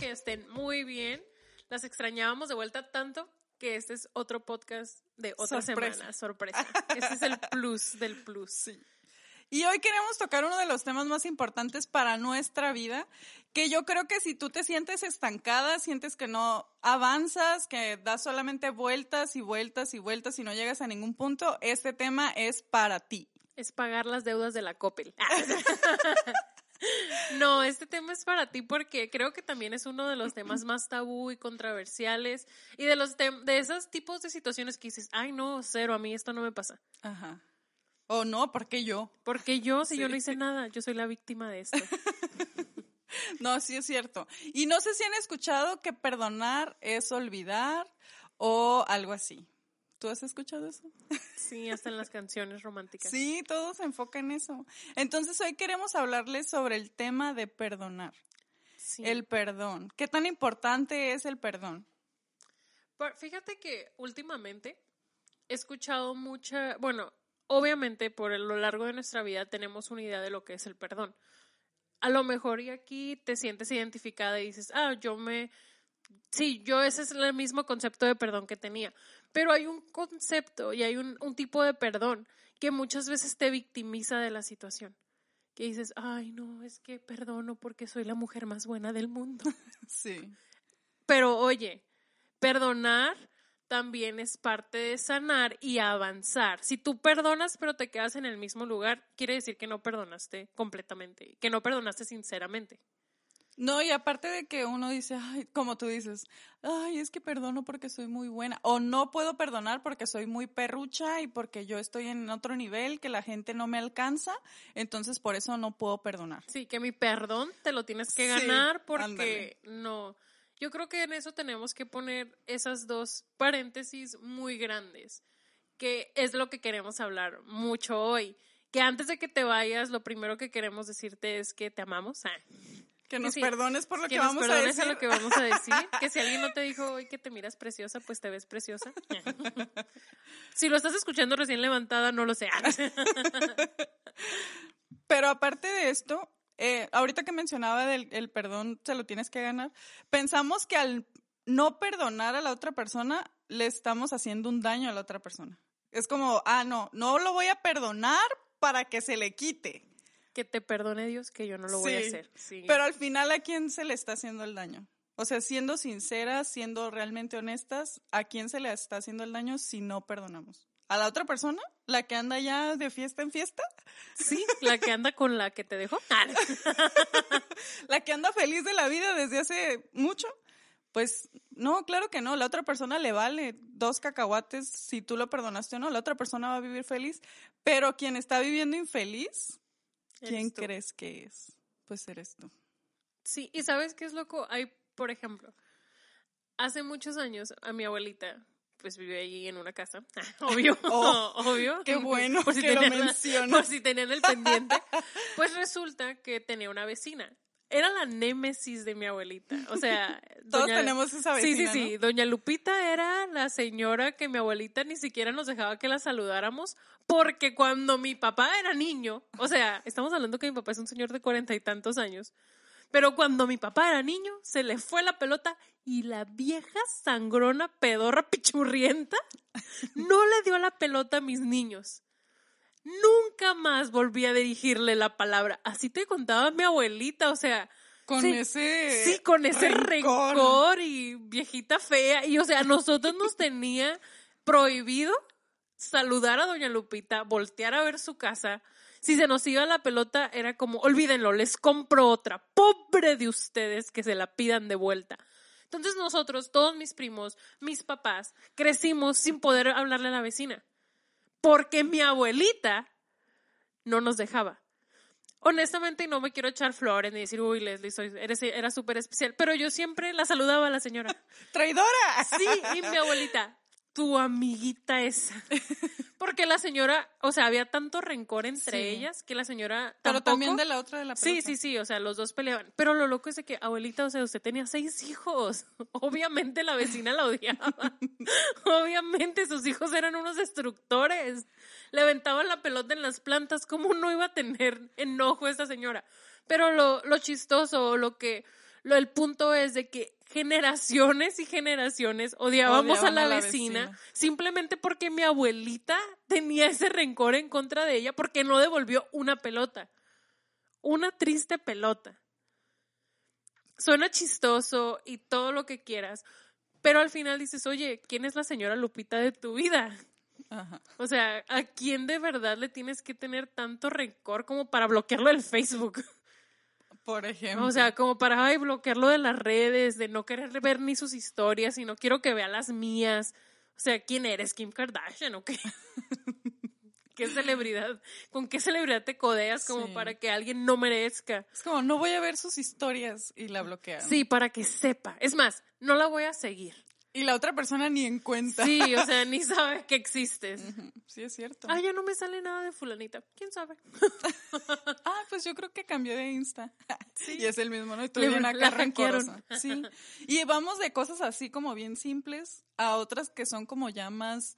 Que estén muy bien. Las extrañábamos de vuelta tanto que este es otro podcast de otra semana. Sorpresa. Este es el plus del plus. Sí. Y hoy queremos tocar uno de los temas más importantes para nuestra vida, que yo creo que si tú te sientes estancada, sientes que no avanzas, que das solamente vueltas y vueltas y vueltas y no llegas a ningún punto, este tema es para ti. Es pagar las deudas de la Coppel. No, este tema es para ti porque creo que también es uno de los temas más tabú y controversiales y de los de esos tipos de situaciones que dices, ay no, cero, a mí esto no me pasa. Ajá. O no, ¿por qué yo? Porque yo, si sí. Yo no hice nada, yo soy la víctima de esto. No, sí es cierto. Y no sé si han escuchado que perdonar es olvidar o algo así. ¿Tú has escuchado eso? Sí, hasta en las canciones románticas. Sí, todo se enfoca en eso. Entonces hoy queremos hablarles sobre el tema de perdonar. Sí. El perdón. ¿Qué tan importante es el perdón? Pero fíjate que últimamente he escuchado mucha... Bueno, obviamente por lo largo de nuestra vida tenemos una idea de lo que es el perdón. A lo mejor y aquí te sientes identificada y dices, sí, yo ese es el mismo concepto de perdón que tenía. Pero hay un concepto y hay un tipo de perdón que muchas veces te victimiza de la situación. Que dices, ay no, es que perdono porque soy la mujer más buena del mundo. Sí. Pero oye, perdonar también es parte de sanar y avanzar. Si tú perdonas pero te quedas en el mismo lugar, quiere decir que no perdonaste completamente, que no perdonaste sinceramente. No, y aparte de que uno dice, ay, como tú dices, ay, es que perdono porque soy muy buena, o no puedo perdonar porque soy muy perrucha y porque yo estoy en otro nivel que la gente no me alcanza, entonces por eso no puedo perdonar. Sí, que mi perdón te lo tienes que ganar porque ándale. No. Yo creo que en eso tenemos que poner esas dos paréntesis muy grandes, que es lo que queremos hablar mucho hoy, que antes de que te vayas, lo primero que queremos decirte es que te amamos. Que nos perdones por lo que vamos a decir. Que nos perdones a lo que vamos a decir. Que si alguien no te dijo hoy que te miras preciosa, pues te ves preciosa. Si lo estás escuchando recién levantada, no lo sé. Pero aparte de esto, ahorita que mencionaba del perdón, se lo tienes que ganar. Pensamos que al no perdonar a la otra persona, le estamos haciendo un daño a la otra persona. Es como, no lo voy a perdonar para que se le quite. Que te perdone Dios, que yo no lo voy a hacer. Sí. Pero al final, ¿a quién se le está haciendo el daño? O sea, siendo sinceras, siendo realmente honestas, ¿a quién se le está haciendo el daño si no perdonamos? ¿A la otra persona? ¿La que anda ya de fiesta en fiesta? Sí, la que anda con la que te dejó. La que anda feliz de la vida desde hace mucho. Pues no, claro que no, la otra persona le vale dos cacahuates si tú lo perdonaste o no, la otra persona va a vivir feliz, pero quien está viviendo infeliz... ¿Quién crees que es? Pues eres tú. Sí, y ¿sabes qué es loco? Hay, por ejemplo, hace muchos años a mi abuelita, pues vivió allí en una casa, obvio, obvio. Qué bueno por si que lo mencionas. Por si tenían el pendiente. Pues resulta que tenía una vecina. Era la némesis de mi abuelita, o sea... Todos tenemos esa vecina, sí, ¿no? Doña Lupita era la señora que mi abuelita ni siquiera nos dejaba que la saludáramos, porque cuando mi papá era niño, o sea, estamos hablando que mi papá es un señor de 40 y tantos años, pero cuando mi papá era niño, se le fue la pelota y la vieja sangrona, pedorra, pichurrienta, no le dio la pelota a mis niños. Nunca más volví a dirigirle la palabra. Así te contaba mi abuelita, o sea... con ese rencor y viejita fea. Y, o sea, nosotros nos tenía prohibido saludar a doña Lupita, voltear a ver su casa... Si se nos iba la pelota, era como, olvídenlo, les compro otra. Pobre de ustedes que se la pidan de vuelta. Entonces nosotros, todos mis primos, mis papás, crecimos sin poder hablarle a la vecina. Porque mi abuelita no nos dejaba. Honestamente, y no me quiero echar flores ni decir, uy, Leslie, era súper especial. Pero yo siempre la saludaba a la señora. ¡Traidora! Sí, y mi abuelita, tu amiguita esa. Porque la señora, o sea, había tanto rencor entre ellas que la señora tampoco. Pero también de la otra, de la pelota. Sí, o sea, los dos peleaban. Pero lo loco es de que, abuelita, o sea, usted tenía 6 hijos. Obviamente la vecina la odiaba. Obviamente sus hijos eran unos destructores. Le aventaban la pelota en las plantas. ¿Cómo no iba a tener enojo esta señora? Pero lo chistoso, el punto es de que generaciones y generaciones odiábamos a la vecina simplemente porque mi abuelita tenía ese rencor en contra de ella porque no devolvió una pelota. Una triste pelota. Suena chistoso y todo lo que quieras, pero al final dices, oye, ¿quién es la señora Lupita de tu vida? Ajá. O sea, ¿a quién de verdad le tienes que tener tanto rencor como para bloquearlo del Facebook? Por ejemplo. O sea, como para bloquearlo de las redes, de no querer ver ni sus historias y no quiero que vea las mías. O sea, ¿quién eres? ¿Kim Kardashian o qué? ¿Qué celebridad? ¿Con qué celebridad te codeas como para que alguien no merezca? Es como, no voy a ver sus historias y la bloquean. Sí, para que sepa. Es más, no la voy a seguir. Y la otra persona ni en cuenta. Sí, o sea, ni sabe que existes. Sí, es cierto. Ah, ya no me sale nada de fulanita. ¿Quién sabe? Ah, pues yo creo que cambió de Insta. Sí. Y es el mismo, ¿no? Y tuve una cara rencorosa. Sí. Y vamos de cosas así como bien simples a otras que son como ya más,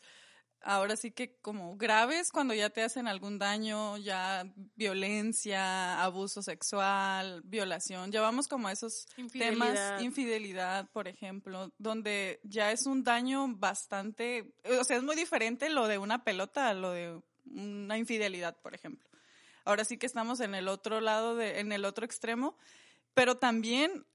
ahora sí que como graves, cuando ya te hacen algún daño, ya violencia, abuso sexual, violación, ya vamos como a esos temas, infidelidad, por ejemplo, donde ya es un daño bastante, o sea, es muy diferente lo de una pelota a lo de una infidelidad, por ejemplo. Ahora sí que estamos en el otro lado, en el otro extremo, pero también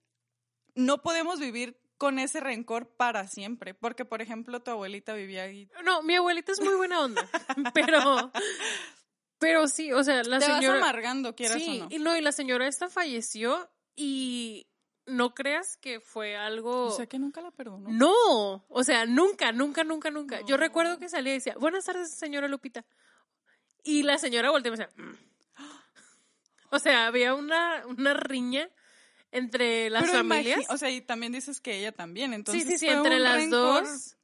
no podemos vivir con ese rencor para siempre, porque por ejemplo tu abuelita vivía ahí. No, mi abuelita es muy buena onda, pero sí, o sea, la señora... Te vas amargando, quieras o no. Sí, y la señora esta falleció y no creas que fue algo... O sea, que nunca la perdonó. No, o sea, nunca. No. Yo recuerdo que salía y decía, buenas tardes, señora Lupita. Y la señora volteó y me decía... O sea, había una riña... Entre las familias. O sea, y también dices que ella también. Entonces sí, entre las dos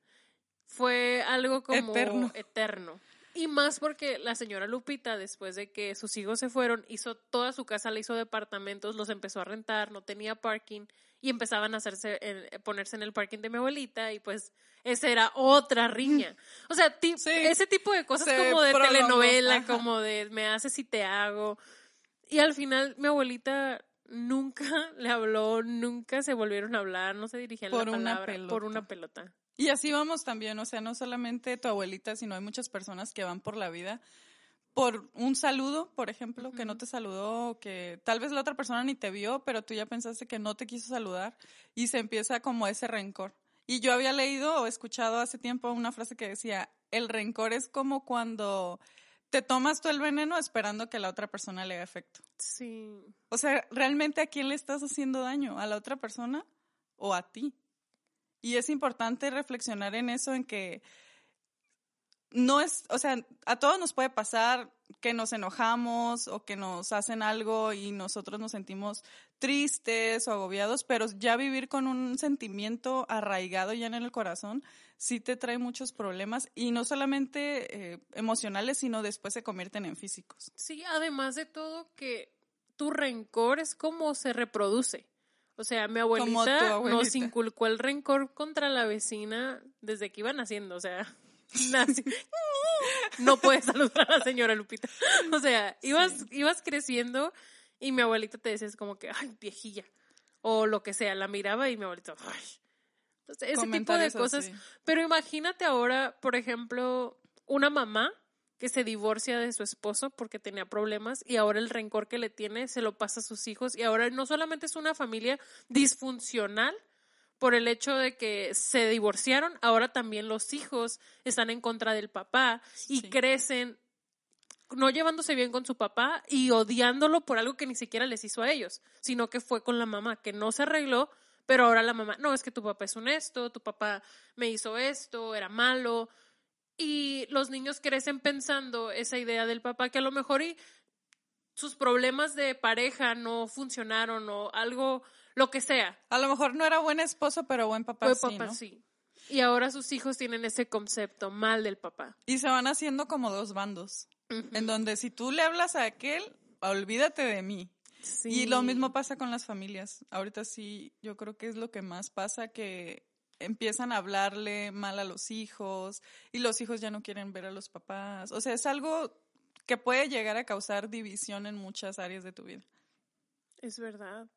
fue algo como eterno. Y más porque la señora Lupita, después de que sus hijos se fueron, hizo toda su casa, le hizo departamentos, los empezó a rentar, no tenía parking y empezaban a ponerse en el parking de mi abuelita y pues esa era otra riña. O sea, ese tipo de cosas como de telenovela, como de me haces y te hago. Y al final mi abuelita... Nunca le habló, nunca se volvieron a hablar, no se dirigían la palabra por una pelota. Y así vamos también, o sea, no solamente tu abuelita, sino hay muchas personas que van por la vida por un saludo, por ejemplo, que no te saludó, que tal vez la otra persona ni te vio, pero tú ya pensaste que no te quiso saludar y se empieza como ese rencor. Y yo había leído o escuchado hace tiempo una frase que decía, el rencor es como cuando... Te tomas tú el veneno esperando que la otra persona le haga efecto. Sí. O sea, ¿realmente a quién le estás haciendo daño? ¿A la otra persona o a ti? Y es importante reflexionar en eso, en que no es, o sea, a todos nos puede pasar que nos enojamos o que nos hacen algo y nosotros nos sentimos tristes o agobiados, pero ya vivir con un sentimiento arraigado ya en el corazón sí te trae muchos problemas y no solamente emocionales, sino después se convierten en físicos. Sí, además de todo que tu rencor es como se reproduce. O sea, mi abuelita nos inculcó el rencor contra la vecina desde que iba naciendo, o sea... No puedes saludar a la señora Lupita. O sea, ibas creciendo y mi abuelita te decía como que, ay, viejilla, o lo que sea, la miraba y mi abuelita, ay. Entonces, ese tipo de cosas. Sí. Pero imagínate ahora, por ejemplo, una mamá que se divorcia de su esposo porque tenía problemas y ahora el rencor que le tiene se lo pasa a sus hijos y ahora no solamente es una familia disfuncional, por el hecho de que se divorciaron, ahora también los hijos están en contra del papá y crecen no llevándose bien con su papá y odiándolo por algo que ni siquiera les hizo a ellos, sino que fue con la mamá, que no se arregló, pero ahora la mamá, no, es que tu papá es honesto, tu papá me hizo esto, era malo. Y los niños crecen pensando esa idea del papá, que a lo mejor y sus problemas de pareja no funcionaron o algo, lo que sea. A lo mejor no era buen esposo, pero buen papá sí, ¿no? Buen papá sí. Y ahora sus hijos tienen ese concepto mal del papá. Y se van haciendo como dos bandos. Uh-huh. En donde si tú le hablas a aquel, olvídate de mí. Sí. Y lo mismo pasa con las familias. Ahorita sí, yo creo que es lo que más pasa, que empiezan a hablarle mal a los hijos y los hijos ya no quieren ver a los papás. O sea, es algo que puede llegar a causar división en muchas áreas de tu vida. Es verdad.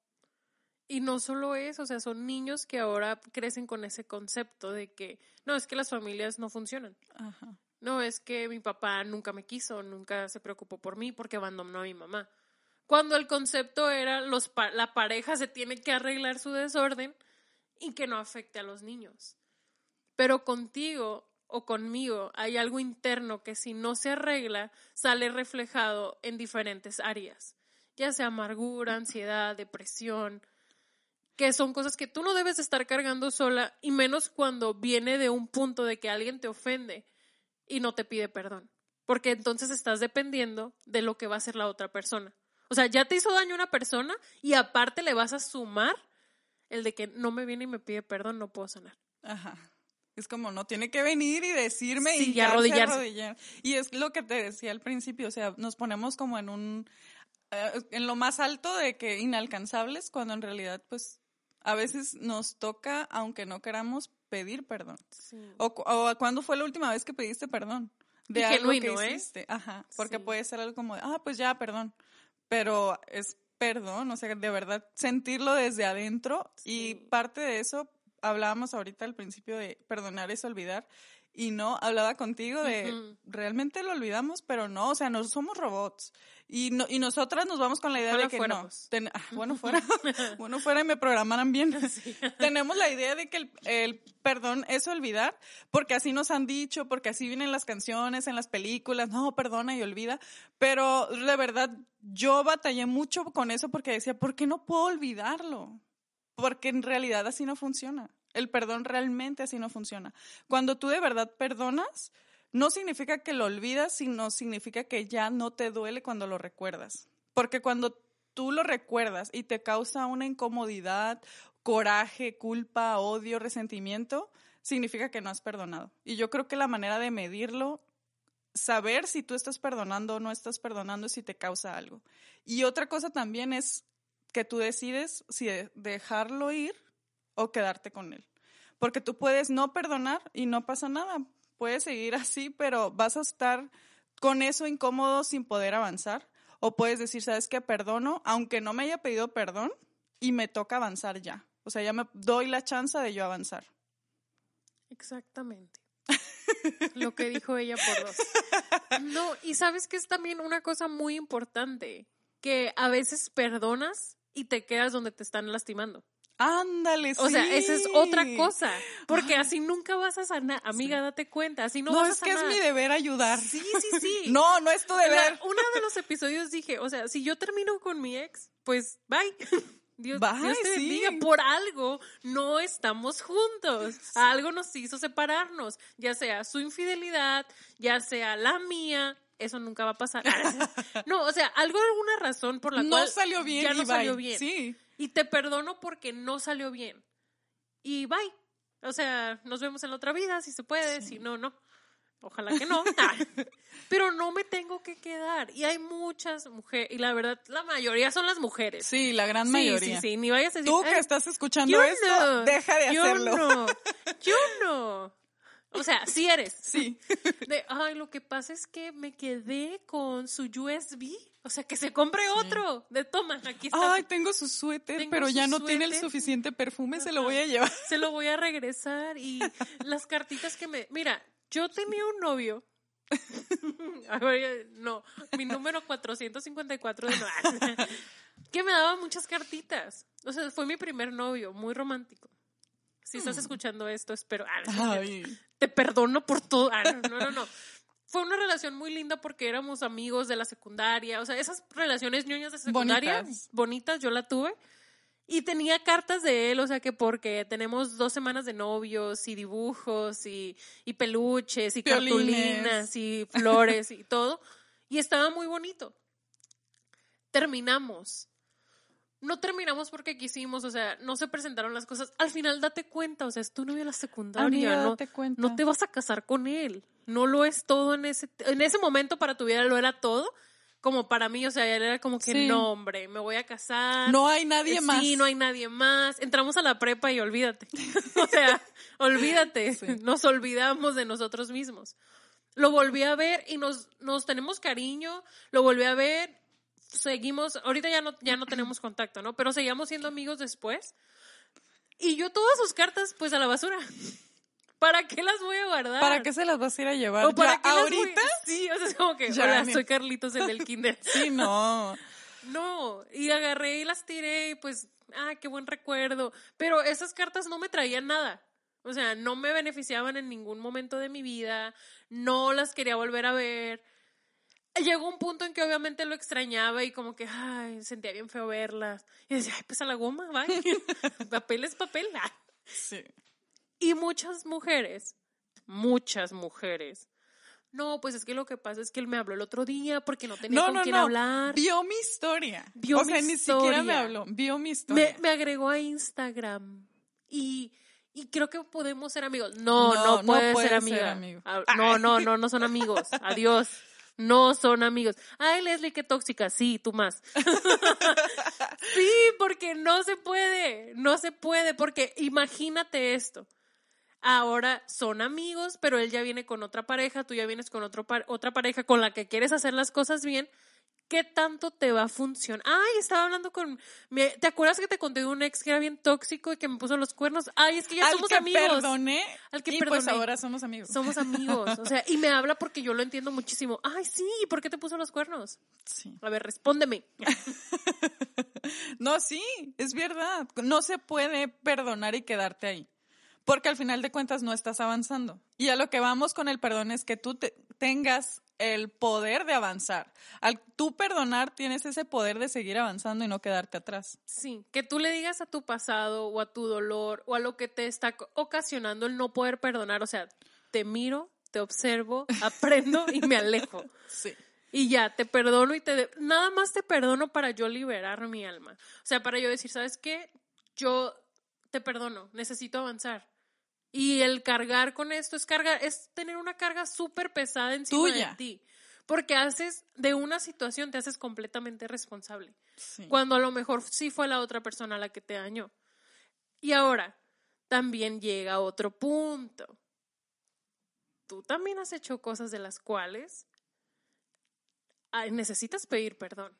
Y no solo eso, o sea, son niños que ahora crecen con ese concepto de que, no, es que las familias no funcionan. Ajá. No, es que mi papá nunca me quiso, nunca se preocupó por mí porque abandonó a mi mamá. Cuando el concepto era la pareja se tiene que arreglar su desorden y que no afecte a los niños. Pero contigo o conmigo hay algo interno que si no se arregla, sale reflejado en diferentes áreas. Ya sea amargura, ansiedad, depresión, que son cosas que tú no debes estar cargando sola, y menos cuando viene de un punto de que alguien te ofende y no te pide perdón. Porque entonces estás dependiendo de lo que va a hacer la otra persona. O sea, ya te hizo daño una persona y aparte le vas a sumar el de que no me viene y me pide perdón, no puedo sanar. Ajá. Es como, no tiene que venir y decirme, sí, y arrodillarse. Y es lo que te decía al principio, o sea, nos ponemos como en en lo más alto de que inalcanzables, cuando en realidad, pues, a veces nos toca, aunque no queramos, pedir perdón. Sí. O ¿cuándo fue la última vez que pediste perdón? De y algo genuino, que hiciste. Ajá, porque sí, puede ser algo como, pues ya, perdón. Pero es perdón, o sea, de verdad, sentirlo desde adentro. Sí. Y parte de eso, hablábamos ahorita al principio de perdonar es olvidar, y no, hablaba contigo de, uh-huh, realmente lo olvidamos, pero no, o sea, no somos robots, y nosotras nos vamos con la idea de que fuera, no, pues. Bueno fuera y me programaran bien. Sí. Tenemos la idea de que el perdón es olvidar, porque así nos han dicho, porque así vienen las canciones, en las películas, no, perdona y olvida, pero de verdad, yo batallé mucho con eso porque decía, ¿por qué no puedo olvidarlo? Porque en realidad así no funciona. El perdón realmente así no funciona. Cuando tú de verdad perdonas, no significa que lo olvidas, sino significa que ya no te duele cuando lo recuerdas. Porque cuando tú lo recuerdas y te causa una incomodidad, coraje, culpa, odio, resentimiento, significa que no has perdonado. Y yo creo que la manera de medirlo, saber si tú estás perdonando o no estás perdonando, si te causa algo. Y otra cosa también es que tú decides si dejarlo ir o quedarte con él. Porque tú puedes no perdonar y no pasa nada. Puedes seguir así, pero vas a estar con eso incómodo sin poder avanzar. O puedes decir, ¿sabes qué? Perdono, aunque no me haya pedido perdón, y me toca avanzar ya. O sea, ya me doy la chance de yo avanzar. Exactamente. Lo que dijo ella por dos. No, y sabes que es también una cosa muy importante, que a veces perdonas y te quedas donde te están lastimando. Ándale, sí. O sea, esa es otra cosa, porque así nunca vas a sanar. Amiga, date cuenta, así no vas a sanar. No, es que es mi deber ayudar. Sí. No es tu deber. Uno de los episodios dije, o sea, si yo termino con mi ex, pues bye. Dios te bendiga, sí. Por algo no estamos juntos, sí. Algo nos hizo separarnos, ya sea su infidelidad, ya sea la mía. Eso nunca va a pasar. No, o sea, alguna razón por la cual no salió bien, ya no salió bien. Sí. Y te perdono porque no salió bien. Y bye. O sea, nos vemos en la otra vida, si se puede, sí. Si no, no. Ojalá que no. Pero no me tengo que quedar. Y hay muchas mujeres, y la verdad, la mayoría son las mujeres. Sí, la gran mayoría. Sí, ni vayas a decir, tú que estás escuchando esto, no, deja de hacerlo. Yo no. O sea, sí eres. Sí. Lo que pasa es que me quedé con su USB. O sea, que se compre otro. Sí. Toma, aquí está. Ay, tengo su suéter, pero ya no tiene el suficiente perfume. Ajá. Se lo voy a llevar. Se lo voy a regresar. Y las cartitas que me... Mira, yo tenía un novio. No, mi número 454 de novio. Que me daba muchas cartitas. O sea, fue mi primer novio, muy romántico. Si estás escuchando esto, espero... Te perdono por todo. No. fue una relación muy linda porque éramos amigos de la secundaria. O sea, esas relaciones ñoñas de secundaria, bonitas yo la tuve. Y tenía cartas de él, o sea, que porque tenemos 2 semanas de novios y dibujos y peluches y cartulinas y flores y todo. Y estaba muy bonito. Terminamos. No terminamos porque quisimos, o sea, no se presentaron las cosas. Al final, date cuenta, o sea, es tu novio de la secundaria. Amiga, no te vas a casar con él. No lo es todo en ese momento para tu vida, lo era todo. Como para mí, o sea, era como que, sí, no, hombre, me voy a casar. No hay nadie más. Sí, no hay nadie más. Entramos a la prepa y olvídate. O sea, olvídate. Sí. Nos olvidamos de nosotros mismos. Lo volví a ver y nos tenemos cariño. Lo volví a ver. Seguimos, ahorita ya no tenemos contacto, ¿no? Pero seguíamos siendo amigos después. Y yo todas sus cartas, pues, a la basura. ¿Para qué las voy a guardar? ¿Para qué se las vas a ir a llevar? ¿O para qué ahorita? Sí, o sea, es como que, hola, soy Carlitos en el kinder. Sí, no. No, y agarré y las tiré y pues, qué buen recuerdo. Pero esas cartas no me traían nada. O sea, no me beneficiaban en ningún momento de mi vida. No las quería volver a ver. Llegó un punto en que obviamente lo extrañaba y como que, sentía bien feo verlas. Y decía, pues a la goma, vaya. Papel es papel. Sí. Y muchas mujeres, no, pues es que lo que pasa es que él me habló el otro día porque no tenía con quién hablar. Vio mi historia. Ni siquiera me habló, vio mi historia. Me agregó a Instagram y creo que podemos ser amigos. No puede ser amiga. No son amigos. Adiós. No son amigos. Ay, Leslie, qué tóxica. Sí, tú más. Sí, porque no se puede, porque imagínate esto. Ahora son amigos, pero él ya viene con otra pareja, tú ya vienes con otra pareja con la que quieres hacer las cosas bien. ¿Qué tanto te va a funcionar? Ay, estaba hablando con... ¿Te acuerdas que te conté de un ex que era bien tóxico y que me puso los cuernos? Ay, es que ya somos amigos. Al que perdoné. Pues ahora somos amigos. Somos amigos. O sea, y me habla porque yo lo entiendo muchísimo. Ay, sí, ¿y por qué te puso los cuernos? Sí. A ver, respóndeme. No, sí, es verdad. No se puede perdonar y quedarte ahí. Porque al final de cuentas no estás avanzando. Y a lo que vamos con el perdón es que tú tengas... el poder de avanzar. Al tú perdonar tienes ese poder de seguir avanzando y no quedarte atrás. Sí, que tú le digas a tu pasado o a tu dolor o a lo que te está ocasionando el no poder perdonar. O sea, te miro, te observo, aprendo y me alejo. Sí. Y ya, te perdono nada más te perdono para yo liberar mi alma. O sea, para yo decir, ¿sabes qué? Yo te perdono, necesito avanzar. Y el cargar con esto es tener una carga súper pesada encima de ti. Porque de una situación te haces completamente responsable. Sí. Cuando a lo mejor sí fue la otra persona la que te dañó. Y ahora, también llega otro punto. Tú también has hecho cosas de las cuales necesitas pedir perdón.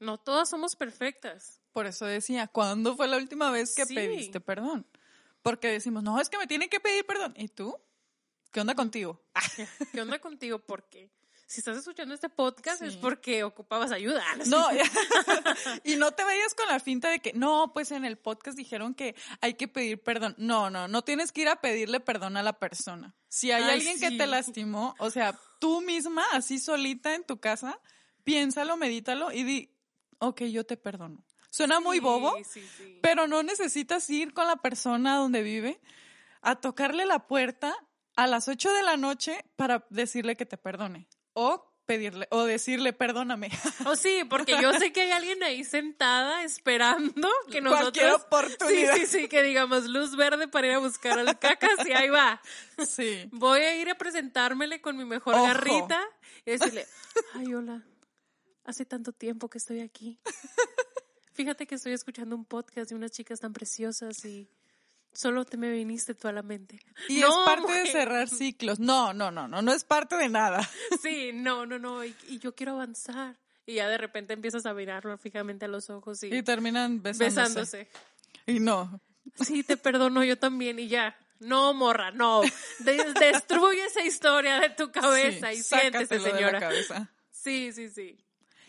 No todas somos perfectas. Por eso decía, ¿cuándo fue la última vez que pediste perdón? Porque decimos, no, es que me tienen que pedir perdón. ¿Y tú? ¿Qué onda contigo? ¿Qué onda contigo? Porque si estás escuchando este podcast es porque ocupabas ayuda. No, y no te vayas con la finta de que, no, pues en el podcast dijeron que hay que pedir perdón. No tienes que ir a pedirle perdón a la persona. Si hay alguien que te lastimó, o sea, tú misma, así solita en tu casa, piénsalo, medítalo y di, ok, yo te perdono. Suena muy bobo, pero no necesitas ir con la persona donde vive a tocarle la puerta a las 8 de la noche para decirle que te perdone o decirle perdóname. O sí, porque yo sé que hay alguien ahí sentada esperando que nosotros... Cualquier oportunidad. Sí, que digamos luz verde para ir a buscar al Cacas y ahí va. Sí. Voy a ir a presentármele con mi mejor garrita y decirle, ay, hola, hace tanto tiempo que estoy aquí. Fíjate que estoy escuchando un podcast de unas chicas tan preciosas y solo te me viniste tú a la mente. Y no, es parte de cerrar ciclos. No es parte de nada. Sí, no. Y yo quiero avanzar. Y ya de repente empiezas a mirarlo fijamente a los ojos y terminan besándose. Y no. Sí, te perdono yo también y ya. No, morra, no. Destruye esa historia de tu cabeza y siéntese, señora. De la cabeza. Sí.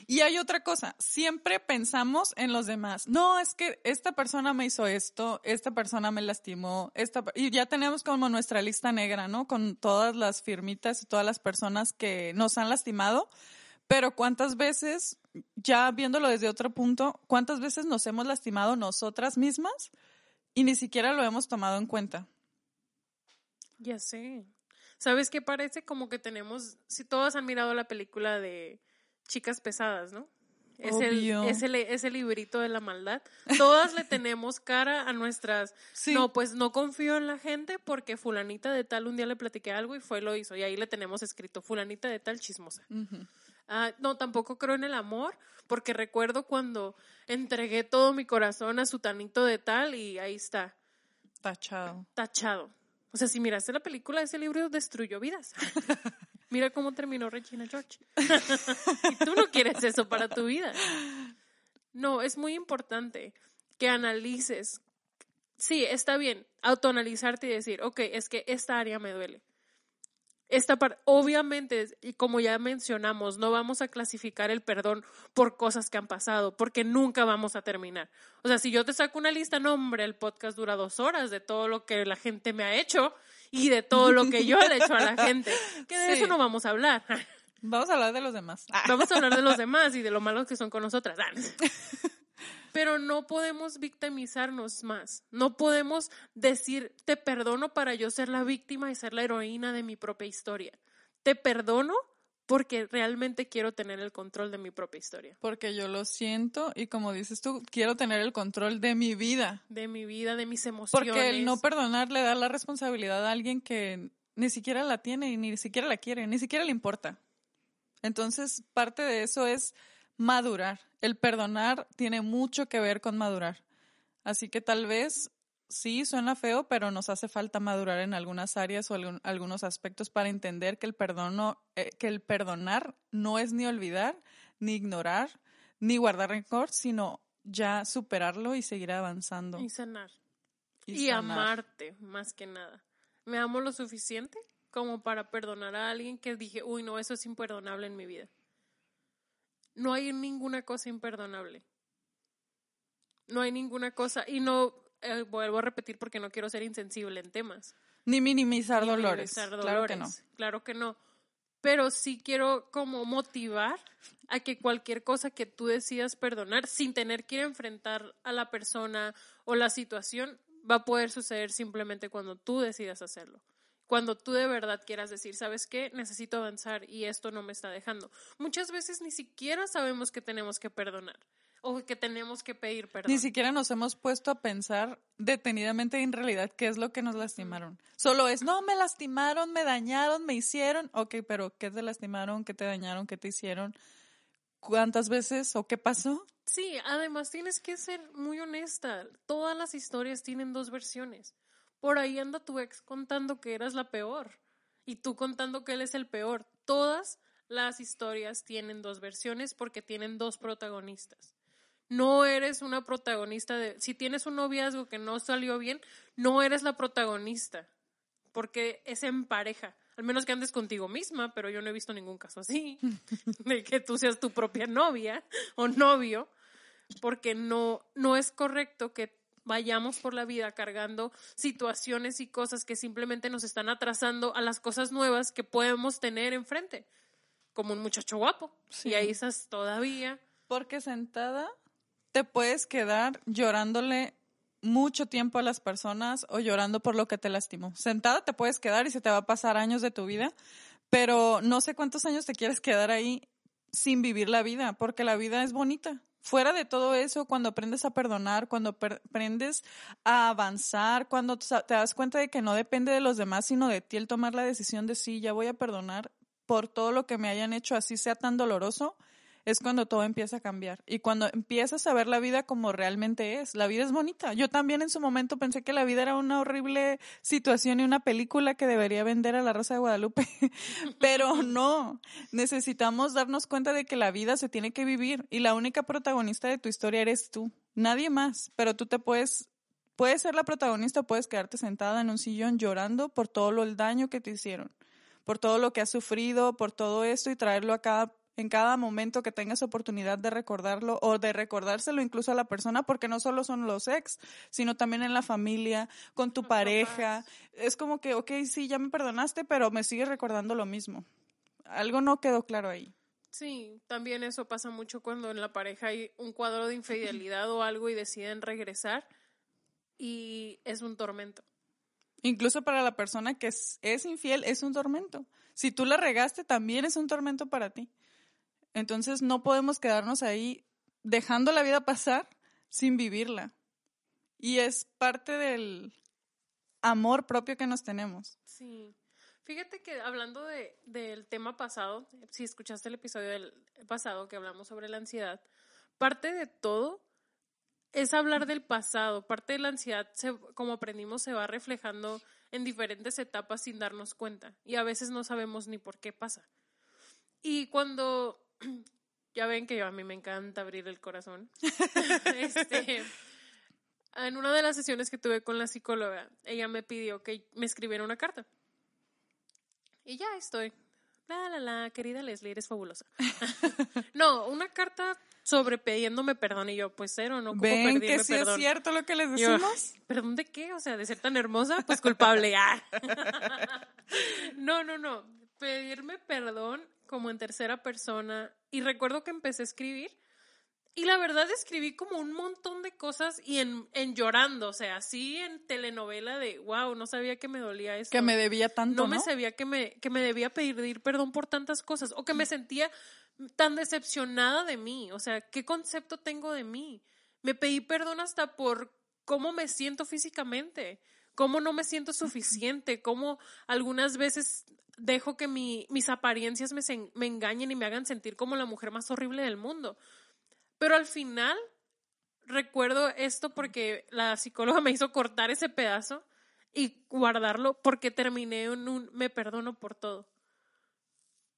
Y hay otra cosa, siempre pensamos en los demás. No, es que esta persona me hizo esto, esta persona me lastimó, y ya tenemos como nuestra lista negra, ¿no? Con todas las firmitas y todas las personas que nos han lastimado. Pero ¿cuántas veces, ya viéndolo desde otro punto, cuántas veces nos hemos lastimado nosotras mismas y ni siquiera lo hemos tomado en cuenta? Ya sé. ¿Sabes qué? Parece como que tenemos, si todos han mirado la película de Chicas Pesadas, ¿no? Es el librito de la maldad. Todas le tenemos cara a nuestras... Sí. No, pues no confío en la gente porque fulanita de tal un día le platiqué algo y fue lo hizo. Y ahí le tenemos escrito, fulanita de tal chismosa. Uh-huh. No, tampoco creo en el amor porque recuerdo cuando entregué todo mi corazón a sutanito de tal y ahí está. Tachado. O sea, si miraste la película, ese libro destruyó vidas. Mira cómo terminó Regina George. Y tú no quieres eso para tu vida. No, es muy importante que analices. Sí, está bien autoanalizarte y decir, okay, es que esta área me duele. Obviamente, y como ya mencionamos, no vamos a clasificar el perdón por cosas que han pasado, porque nunca vamos a terminar. O sea, si yo te saco una lista, no, hombre, el podcast dura 2 horas de todo lo que la gente me ha hecho y de todo lo que yo le he hecho a la gente. Que de eso no vamos a hablar. Vamos a hablar de los demás. Vamos a hablar de los demás y de lo malos que son con nosotras. Pero no podemos victimizarnos más. No podemos decir, te perdono para yo ser la víctima y ser la heroína de mi propia historia. Te perdono porque realmente quiero tener el control de mi propia historia. Porque yo lo siento y como dices tú, quiero tener el control de mi vida. De mi vida, de mis emociones. Porque el no perdonar le da la responsabilidad a alguien que ni siquiera la tiene y ni siquiera la quiere, ni siquiera le importa. Entonces, parte de eso es... madurar. El perdonar tiene mucho que ver con madurar. Así que tal vez, sí, suena feo, pero nos hace falta madurar en algunas áreas o algunos aspectos para entender que el perdonar no es ni olvidar, ni ignorar, ni guardar rencor, sino ya superarlo y seguir avanzando. Y sanar. Y amarte, más que nada. ¿Me amo lo suficiente como para perdonar a alguien que dije, uy, no, eso es imperdonable en mi vida? No hay ninguna cosa imperdonable. No hay ninguna cosa. Y no, vuelvo a repetir porque no quiero ser insensible en temas. Ni minimizar dolores. Claro que no. Claro que no. Pero sí quiero como motivar a que cualquier cosa que tú decidas perdonar, sin tener que ir a enfrentar a la persona o la situación, va a poder suceder simplemente cuando tú decidas hacerlo. Cuando tú de verdad quieras decir, ¿sabes qué? Necesito avanzar y esto no me está dejando. Muchas veces ni siquiera sabemos que tenemos que perdonar o que tenemos que pedir perdón. Ni siquiera nos hemos puesto a pensar detenidamente en realidad qué es lo que nos lastimaron. Solo es, no, me lastimaron, me dañaron, me hicieron. Ok, pero ¿qué te lastimaron? ¿Qué te dañaron? ¿Qué te hicieron? ¿Cuántas veces? ¿O qué pasó? Sí, además tienes que ser muy honesta. Todas las historias tienen 2 versiones. Por ahí anda tu ex contando que eras la peor y tú contando que él es el peor. Todas las historias tienen 2 versiones porque tienen 2 protagonistas. No eres una protagonista de... Si tienes un noviazgo que no salió bien, no eres la protagonista porque es en pareja. Al menos que andes contigo misma, pero yo no he visto ningún caso así de que tú seas tu propia novia o novio porque no es correcto que vayamos por la vida cargando situaciones y cosas que simplemente nos están atrasando a las cosas nuevas que podemos tener enfrente. Como un muchacho guapo. Sí. Y ahí estás todavía. Porque sentada te puedes quedar llorándole mucho tiempo a las personas o llorando por lo que te lastimó. Sentada te puedes quedar y se te va a pasar años de tu vida, pero no sé cuántos años te quieres quedar ahí sin vivir la vida, porque la vida es bonita. Fuera de todo eso, cuando aprendes a perdonar, cuando aprendes a avanzar, cuando te das cuenta de que no depende de los demás, sino de ti el tomar la decisión de sí, ya voy a perdonar por todo lo que me hayan hecho, así sea tan doloroso, es cuando todo empieza a cambiar. Y cuando empiezas a ver la vida como realmente es, la vida es bonita. Yo también en su momento pensé que la vida era una horrible situación y una película que debería vender a la Rosa de Guadalupe, pero no, necesitamos darnos cuenta de que la vida se tiene que vivir y la única protagonista de tu historia eres tú, nadie más, pero tú te puedes ser la protagonista o puedes quedarte sentada en un sillón llorando por todo el daño que te hicieron, por todo lo que has sufrido, por todo esto y traerlo acá en cada momento que tengas oportunidad de recordarlo o de recordárselo incluso a la persona, porque no solo son los ex, sino también en la familia, con tu pareja. Es como que, okay, sí, ya me perdonaste, pero me sigues recordando lo mismo. Algo no quedó claro ahí. Sí, también eso pasa mucho cuando en la pareja hay un cuadro de infidelidad o algo y deciden regresar y es un tormento. Incluso para la persona que es infiel es un tormento. Si tú la regaste también es un tormento para ti. Entonces no podemos quedarnos ahí dejando la vida pasar sin vivirla. Y es parte del amor propio que nos tenemos. Sí. Fíjate que hablando del tema pasado, si escuchaste el episodio del pasado que hablamos sobre la ansiedad, parte de todo es hablar del pasado. Parte de la ansiedad, como aprendimos, se va reflejando en diferentes etapas sin darnos cuenta. Y a veces no sabemos ni por qué pasa. Y cuando... Ya ven que a mí me encanta abrir el corazón. En una de las sesiones que tuve con la psicóloga, ella me pidió que me escribiera una carta. Y ya estoy. Querida Leslie, eres fabulosa. No, una carta sobre pidiéndome perdón. Y yo, pues cero, no ocupo pedirme perdón. ¿Ven que sí es cierto lo que les decimos? Yo, ¿perdón de qué? O sea, de ser tan hermosa, pues culpable ya. No. Pedirme perdón como en tercera persona. Y recuerdo que empecé a escribir. Y la verdad escribí como un montón de cosas y en llorando, o sea, así en telenovela de, wow, no sabía que me dolía esto. Que me debía tanto, ¿no? No me sabía que me debía pedir perdón por tantas cosas o que me sentía tan decepcionada de mí, o sea, ¿qué concepto tengo de mí? Me pedí perdón hasta por cómo me siento físicamente, cómo no me siento suficiente, cómo algunas veces dejo que mis apariencias me engañen y me hagan sentir como la mujer más horrible del mundo. Pero al final, recuerdo esto porque la psicóloga me hizo cortar ese pedazo y guardarlo porque terminé en un me perdono por todo.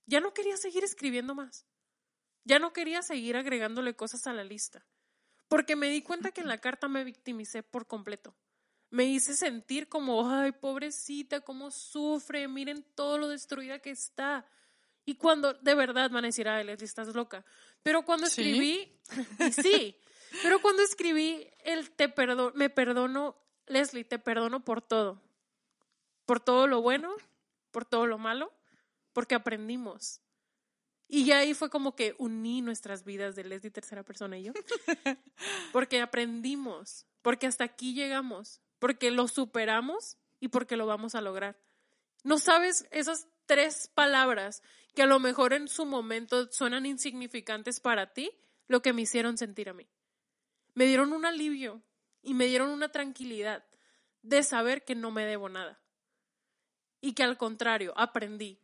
Ya no quería seguir escribiendo más. Ya no quería seguir agregándole cosas a la lista. Porque me di cuenta que en la carta me victimicé por completo. Me hice sentir como, ay, pobrecita, cómo sufre, miren todo lo destruida que está. Y cuando, de verdad, van a decir, ay, Leslie, estás loca. Pero cuando escribí, pero cuando escribí el me perdono, Leslie, te perdono por todo. Por todo lo bueno, por todo lo malo, porque aprendimos. Y ya ahí fue como que uní nuestras vidas de Leslie, tercera persona y yo. Porque aprendimos, porque hasta aquí llegamos, porque lo superamos y porque lo vamos a lograr. No sabes esas 3 palabras que a lo mejor en su momento suenan insignificantes para ti, lo que me hicieron sentir a mí. Me dieron un alivio y me dieron una tranquilidad de saber que no me debo nada. Y que al contrario, aprendí.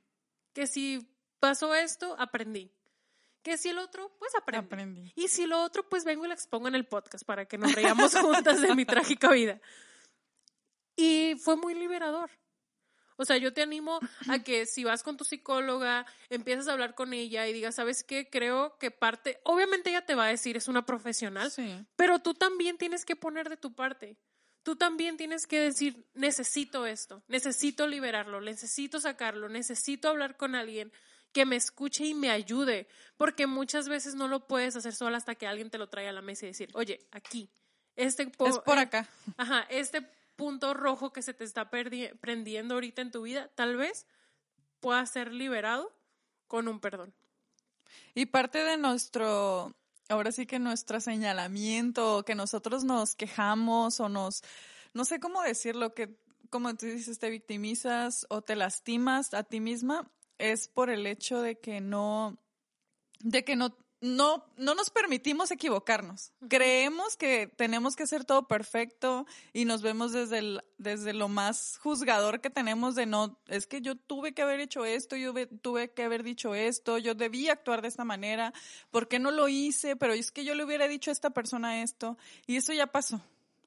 Que si pasó esto, aprendí. Que si el otro, pues aprendí. Y si lo otro, pues vengo y lo expongo en el podcast para que nos reíamos juntas de mi trágica vida. Y fue muy liberador. O sea, yo te animo a que si vas con tu psicóloga, empiezas a hablar con ella y digas, ¿sabes qué? Creo que parte... Obviamente ella te va a decir, es una profesional, sí, pero tú también tienes que poner de tu parte. Tú también tienes que decir, necesito esto, necesito liberarlo, necesito sacarlo, necesito hablar con alguien que me escuche y me ayude. Porque muchas veces no lo puedes hacer sola hasta que alguien te lo traiga a la mesa y decir, oye, aquí, es por acá. Ajá, punto rojo que se te está prendiendo ahorita en tu vida, tal vez pueda ser liberado con un perdón. Y parte de nuestro, ahora sí que nuestro señalamiento, que nosotros nos quejamos o no sé cómo decirlo, que como tú dices, te victimizas o te lastimas a ti misma, es por el hecho de que no nos permitimos equivocarnos. Creemos que tenemos que hacer todo perfecto y nos vemos desde lo más juzgador que tenemos de no, es que yo tuve que haber hecho esto, yo tuve que haber dicho esto, yo debía actuar de esta manera, ¿por qué no lo hice? Pero es que yo le hubiera dicho a esta persona esto y eso ya pasó.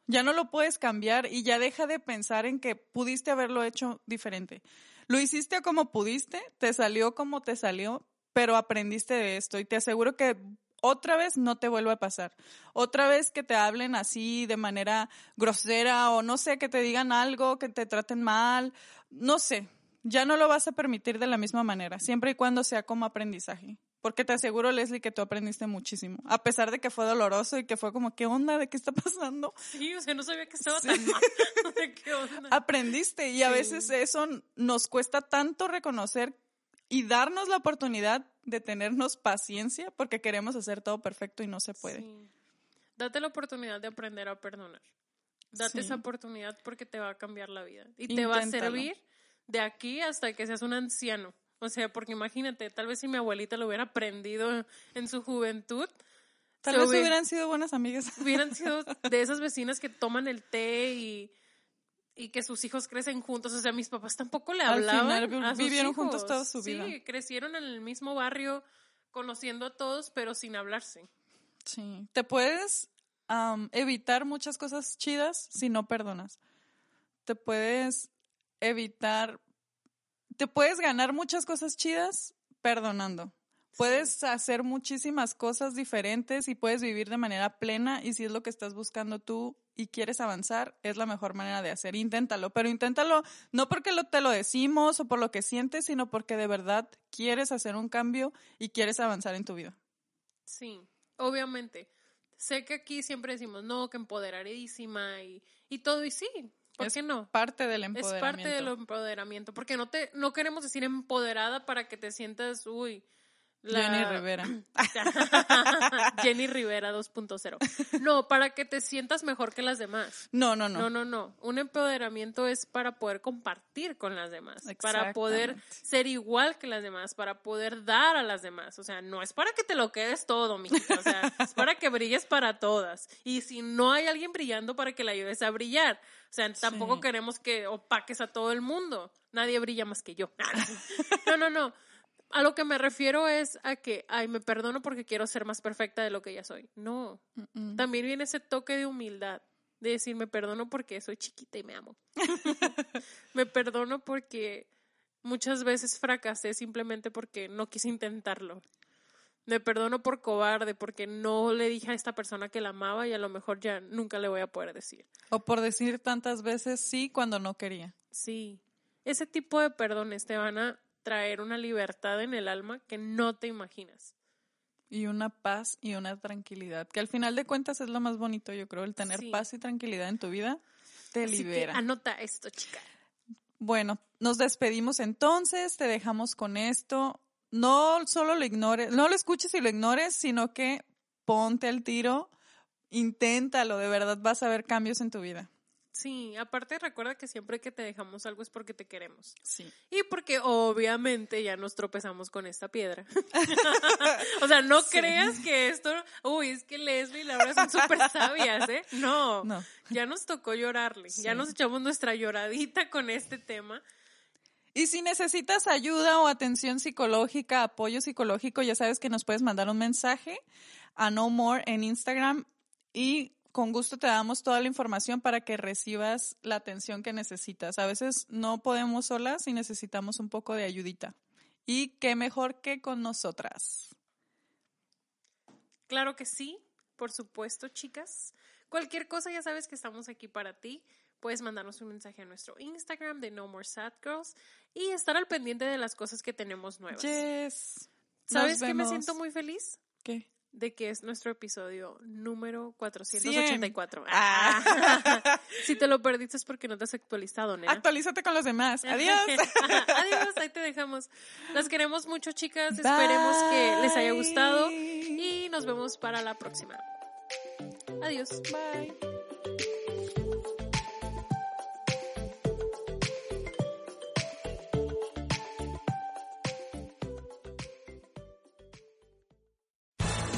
Ya no lo puedes cambiar y ya deja de pensar en que pudiste haberlo hecho diferente. Lo hiciste como pudiste, te salió como te salió, pero aprendiste de esto y te aseguro que otra vez no te vuelva a pasar. Otra vez que te hablen así de manera grosera o no sé, que te digan algo, que te traten mal, no sé. Ya no lo vas a permitir de la misma manera, siempre y cuando sea como aprendizaje. Porque te aseguro, Leslie, que tú aprendiste muchísimo. A pesar de que fue doloroso y que fue como, ¿qué onda? ¿De qué está pasando? Sí, o sea, no sabía que estaba tan mal. ¿Qué onda? Aprendiste. Y a veces eso nos cuesta tanto reconocer y darnos la oportunidad de tenernos paciencia porque queremos hacer todo perfecto y no se puede. Sí. Date la oportunidad de aprender a perdonar. Date esa oportunidad porque te va a cambiar la vida. Y te va a servir de aquí hasta que seas un anciano. O sea, porque imagínate, tal vez si mi abuelita lo hubiera aprendido en su juventud. Tal vez hubieran sido buenas amigas. Hubieran sido de esas vecinas que toman el té y que sus hijos crecen juntos. O sea, mis papás tampoco le hablaban. Al final, a sus vivieron hijos. Juntos toda su vida. Sí, crecieron en el mismo barrio, conociendo a todos, pero sin hablarse. Sí, te puedes... evitar muchas cosas chidas si no perdonas. Te puedes evitar, te puedes ganar muchas cosas chidas perdonando. Puedes hacer muchísimas cosas diferentes y puedes vivir de manera plena, y si es lo que estás buscando tú y quieres avanzar, es la mejor manera de hacer. Inténtalo, pero inténtalo no porque te lo decimos o por lo que sientes, sino porque de verdad quieres hacer un cambio y quieres avanzar en tu vida. Sí, obviamente. Sé que aquí siempre decimos, no, que empoderadísima y todo, y sí, ¿por qué no? Es parte del empoderamiento. Es parte del empoderamiento, porque no queremos decir empoderada para que te sientas, Jenny Rivera. Jenny Rivera 2.0. No, para que te sientas mejor que las demás. No. Un empoderamiento es para poder compartir con las demás, para poder ser igual que las demás, para poder dar a las demás. O sea, no es para que te lo quedes todo, mijita. O sea, es para que brilles para todas. Y si no hay alguien brillando, para que la ayudes a brillar. O sea, tampoco queremos que opaques a todo el mundo. Nadie brilla más que yo. No. A lo que me refiero es a que, me perdono porque quiero ser más perfecta de lo que ya soy. No. Mm-mm. También viene ese toque de humildad, de decir, me perdono porque soy chiquita y me amo. Me perdono porque muchas veces fracasé simplemente porque no quise intentarlo. Me perdono por cobarde, porque no le dije a esta persona que la amaba y a lo mejor ya nunca le voy a poder decir. O por decir tantas veces sí cuando no quería. Sí. Ese tipo de perdones te van a traer una libertad en el alma que no te imaginas. Y una paz y una tranquilidad, que al final de cuentas es lo más bonito, yo creo, el tener paz y tranquilidad en tu vida te libera. Así que anota esto, chica. Bueno, nos despedimos entonces, te dejamos con esto. No solo lo ignores, no lo escuches y lo ignores, sino que ponte al tiro, inténtalo, de verdad vas a ver cambios en tu vida. Sí, aparte recuerda que siempre que te dejamos algo es porque te queremos. Sí. Y porque obviamente ya nos tropezamos con esta piedra. O sea, no creas que esto... es que Leslie y Laura son súper sabias, ¿eh? No, ya nos tocó llorarle. Sí. Ya nos echamos nuestra lloradita con este tema. Y si necesitas ayuda o atención psicológica, apoyo psicológico, ya sabes que nos puedes mandar un mensaje a No More en Instagram y... con gusto te damos toda la información para que recibas la atención que necesitas. A veces no podemos solas y necesitamos un poco de ayudita. Y qué mejor que con nosotras. Claro que sí, por supuesto, chicas. Cualquier cosa, ya sabes que estamos aquí para ti. Puedes mandarnos un mensaje a nuestro Instagram de No More Sad Girls y estar al pendiente de las cosas que tenemos nuevas. Yes. ¿Sabes qué? Me siento muy feliz. ¿Qué? De que es nuestro episodio número 484. Ah. Si te lo perdiste es porque no te has actualizado, nena. Actualízate con los demás. Adiós. Adiós, ahí te dejamos. Las queremos mucho, chicas. Bye. Esperemos que les haya gustado. Y nos vemos para la próxima. Adiós. Bye.